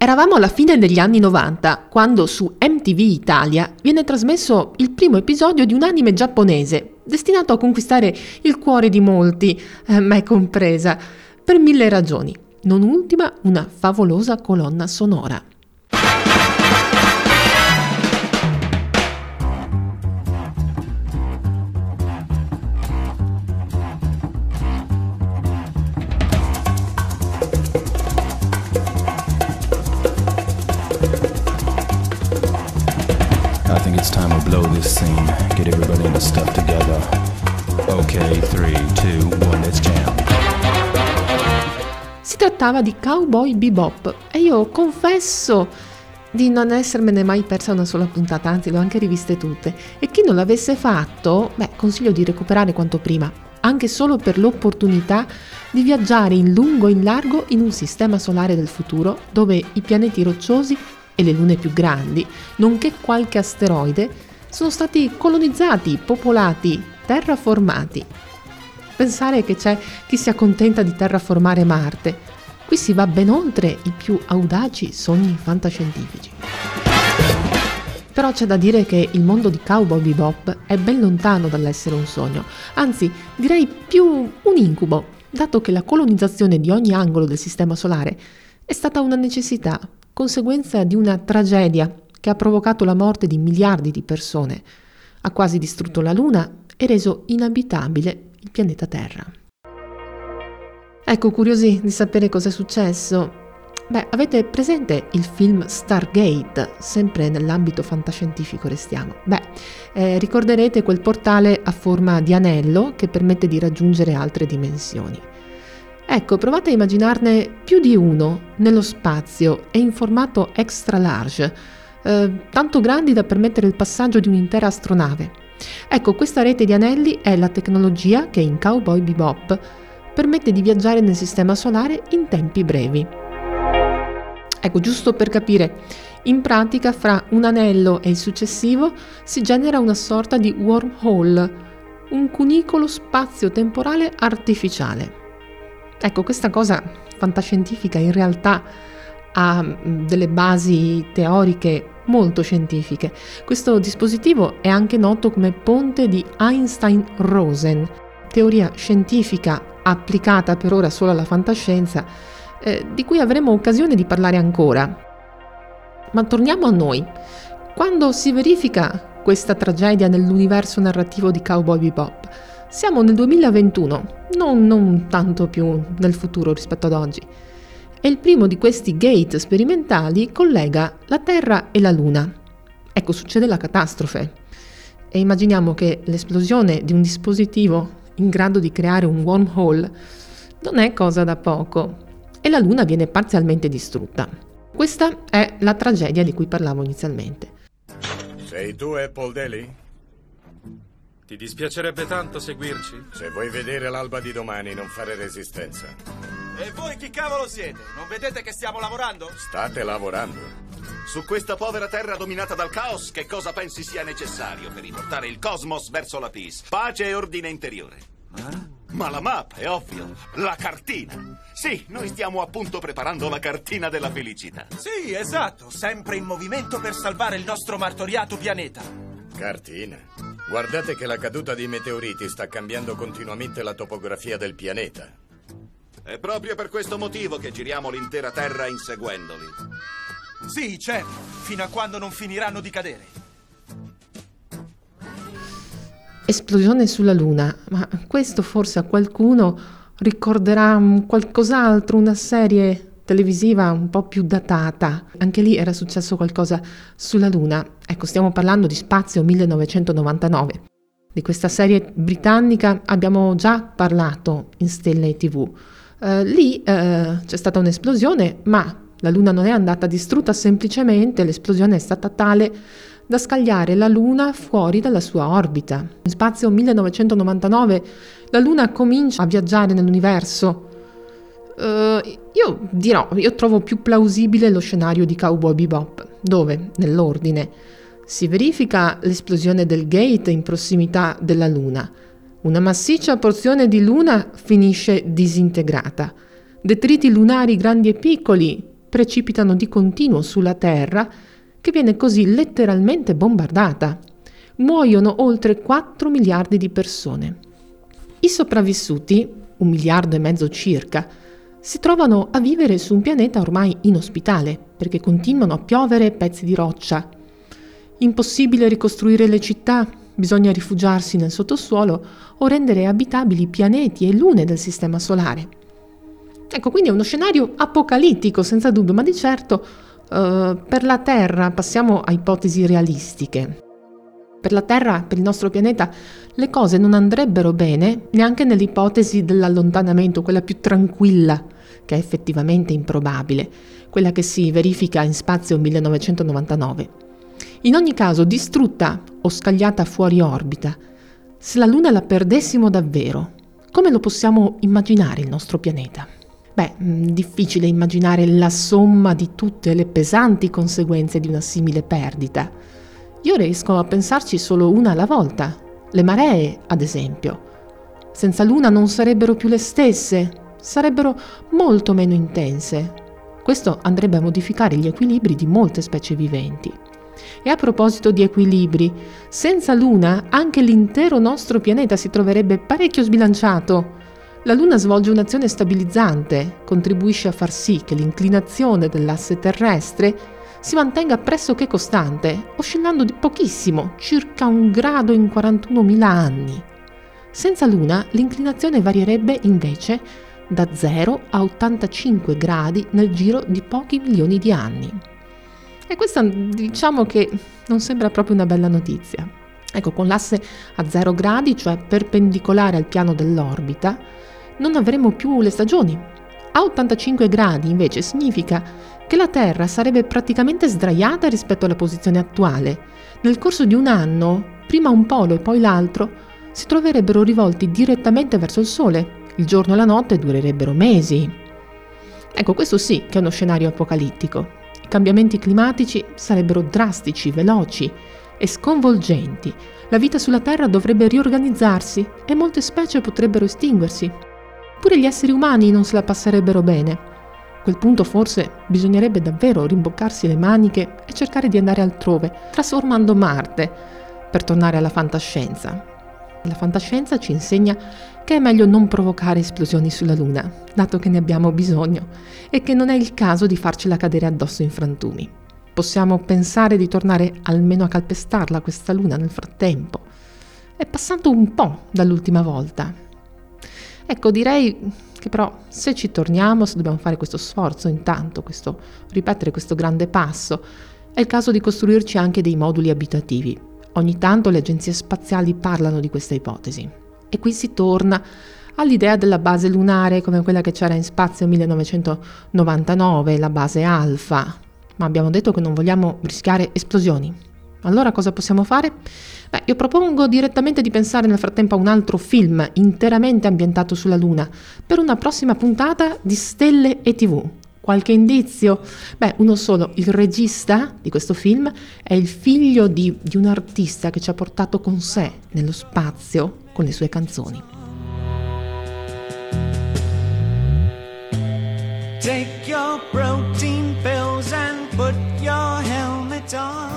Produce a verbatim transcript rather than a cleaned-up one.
Eravamo alla fine degli anni novanta, quando su M T V Italia viene trasmesso il primo episodio di un anime giapponese, destinato a conquistare il cuore di molti, eh, me compresa, per mille ragioni, non ultima una favolosa colonna sonora. Si trattava di Cowboy Bebop e io confesso di non essermene mai persa una sola puntata, anzi le ho anche riviste tutte, e chi non l'avesse fatto, beh, consiglio di recuperare quanto prima, anche solo per l'opportunità di viaggiare in lungo e in largo in un sistema solare del futuro dove i pianeti rocciosi e le lune più grandi, nonché qualche asteroide, sono stati colonizzati, popolati, terraformati. Pensare che c'è chi si accontenta di terraformare Marte. Qui si va ben oltre i più audaci sogni fantascientifici. Però c'è da dire che il mondo di Cowboy Bebop è ben lontano dall'essere un sogno, anzi direi più un incubo, dato che la colonizzazione di ogni angolo del sistema solare è stata una necessità, conseguenza di una tragedia che ha provocato la morte di miliardi di persone, ha quasi distrutto la Luna e reso inabitabile il pianeta Terra. Ecco, curiosi di sapere cosa è successo? Beh, avete presente il film Stargate? Sempre nell'ambito fantascientifico restiamo. Beh, eh, ricorderete quel portale a forma di anello che permette di raggiungere altre dimensioni. Ecco, provate a immaginarne più di uno nello spazio e in formato extra large, Eh, tanto grandi da permettere il passaggio di un'intera astronave. Ecco, questa rete di anelli è la tecnologia che in Cowboy Bebop permette di viaggiare nel sistema solare in tempi brevi. Ecco, giusto per capire, in pratica fra un anello e il successivo si genera una sorta di wormhole, un cunicolo spazio-temporale artificiale. Ecco, questa cosa fantascientifica in realtà ha delle basi teoriche molto scientifiche. Questo dispositivo è anche noto come ponte di Einstein-Rosen, teoria scientifica applicata per ora solo alla fantascienza, eh, di cui avremo occasione di parlare ancora. Ma torniamo a noi. Quando si verifica questa tragedia nell'universo narrativo di Cowboy Bebop? Siamo nel duemilaventuno, non, non tanto più nel futuro rispetto ad oggi. E il primo di questi gate sperimentali collega la Terra e la Luna. Ecco, succede la catastrofe. E immaginiamo che l'esplosione di un dispositivo in grado di creare un wormhole non è cosa da poco. E la Luna viene parzialmente distrutta. Questa è la tragedia di cui parlavo inizialmente. Sei tu Apple Daily? Ti dispiacerebbe tanto seguirci? Se vuoi vedere l'alba di domani, non fare resistenza. E voi chi cavolo siete? Non vedete che stiamo lavorando? State lavorando. Su questa povera terra dominata dal caos, che cosa pensi sia necessario per riportare il cosmos verso la peace, pace e ordine interiore? Eh? Ma la mappa, è ovvio. La cartina. Sì, noi stiamo appunto preparando la cartina della felicità. Sì, esatto. Sempre in movimento per salvare il nostro martoriato pianeta. Cartina? Guardate che la caduta di meteoriti sta cambiando continuamente la topografia del pianeta. È proprio per questo motivo che giriamo l'intera Terra inseguendoli. Sì, certo, fino a quando non finiranno di cadere. Esplosione sulla Luna, ma questo forse a qualcuno ricorderà qualcos'altro, una serie televisiva un po' più datata. Anche lì era successo qualcosa sulla Luna. Ecco, stiamo parlando di Spazio millenovecentonovantanove. Di questa serie britannica abbiamo già parlato in Stelle tivù. Uh, lì uh, c'è stata un'esplosione, ma la Luna non è andata distrutta, semplicemente l'esplosione è stata tale da scagliare la Luna fuori dalla sua orbita. In Spazio millenovecentonovantanove la Luna comincia a viaggiare nell'universo. Uh, io dirò, io trovo più plausibile lo scenario di Cowboy Bebop, dove, nell'ordine, si verifica l'esplosione del gate in prossimità della Luna. Una massiccia porzione di Luna finisce disintegrata. Detriti lunari grandi e piccoli precipitano di continuo sulla Terra, che viene così letteralmente bombardata. Muoiono oltre quattro miliardi di persone. I sopravvissuti, un miliardo e mezzo circa, si trovano a vivere su un pianeta ormai inospitale, perché continuano a piovere pezzi di roccia. Impossibile ricostruire le città, bisogna rifugiarsi nel sottosuolo o rendere abitabili pianeti e lune del sistema solare. Ecco, quindi è uno scenario apocalittico, senza dubbio, ma di certo eh, per la Terra passiamo a ipotesi realistiche. Per la Terra, per il nostro pianeta, le cose non andrebbero bene neanche nell'ipotesi dell'allontanamento, quella più tranquilla, che è effettivamente improbabile, quella che si verifica in Spazio millenovecentonovantanove. In ogni caso, distrutta o scagliata fuori orbita, se la Luna la perdessimo davvero, come lo possiamo immaginare il nostro pianeta? Beh, difficile immaginare la somma di tutte le pesanti conseguenze di una simile perdita. Io riesco a pensarci solo una alla volta, le maree, ad esempio. Senza Luna non sarebbero più le stesse, sarebbero molto meno intense. Questo andrebbe a modificare gli equilibri di molte specie viventi. E a proposito di equilibri, senza Luna anche l'intero nostro pianeta si troverebbe parecchio sbilanciato. La Luna svolge un'azione stabilizzante, contribuisce a far sì che l'inclinazione dell'asse terrestre si mantenga pressoché costante, oscillando di pochissimo, circa un grado in quarantunomila anni. Senza Luna l'inclinazione varierebbe invece da zero a ottantacinque gradi nel giro di pochi milioni di anni. E questa diciamo che non sembra proprio una bella notizia. Ecco, con l'asse a zero gradi, cioè perpendicolare al piano dell'orbita, non avremo più le stagioni. A ottantacinque gradi invece significa che la Terra sarebbe praticamente sdraiata rispetto alla posizione attuale. Nel corso di un anno, prima un polo e poi l'altro, si troverebbero rivolti direttamente verso il Sole. Il giorno e la notte durerebbero mesi. Ecco, questo sì che è uno scenario apocalittico. I cambiamenti climatici sarebbero drastici, veloci e sconvolgenti. La vita sulla Terra dovrebbe riorganizzarsi e molte specie potrebbero estinguersi. Pure gli esseri umani non se la passerebbero bene. A quel punto forse bisognerebbe davvero rimboccarsi le maniche e cercare di andare altrove, trasformando Marte, per tornare alla fantascienza. La fantascienza ci insegna che è meglio non provocare esplosioni sulla Luna, dato che ne abbiamo bisogno e che non è il caso di farcela cadere addosso in frantumi. Possiamo pensare di tornare almeno a calpestarla questa Luna nel frattempo. È passato un po' dall'ultima volta. Ecco, direi che però se ci torniamo, se dobbiamo fare questo sforzo intanto, questo, ripetere questo grande passo, è il caso di costruirci anche dei moduli abitativi. Ogni tanto le agenzie spaziali parlano di questa ipotesi. E qui si torna all'idea della base lunare come quella che c'era in Spazio millenovecentonovantanove, la base Alfa. Ma abbiamo detto che non vogliamo rischiare esplosioni. Allora cosa possiamo fare? Beh, io propongo direttamente di pensare nel frattempo a un altro film interamente ambientato sulla Luna per una prossima puntata di Stelle e tivù. Qualche indizio? Beh, uno solo. Il regista di questo film è il figlio di, di un artista che ci ha portato con sé nello spazio con le sue canzoni. Take your protein pills and put your helmet on.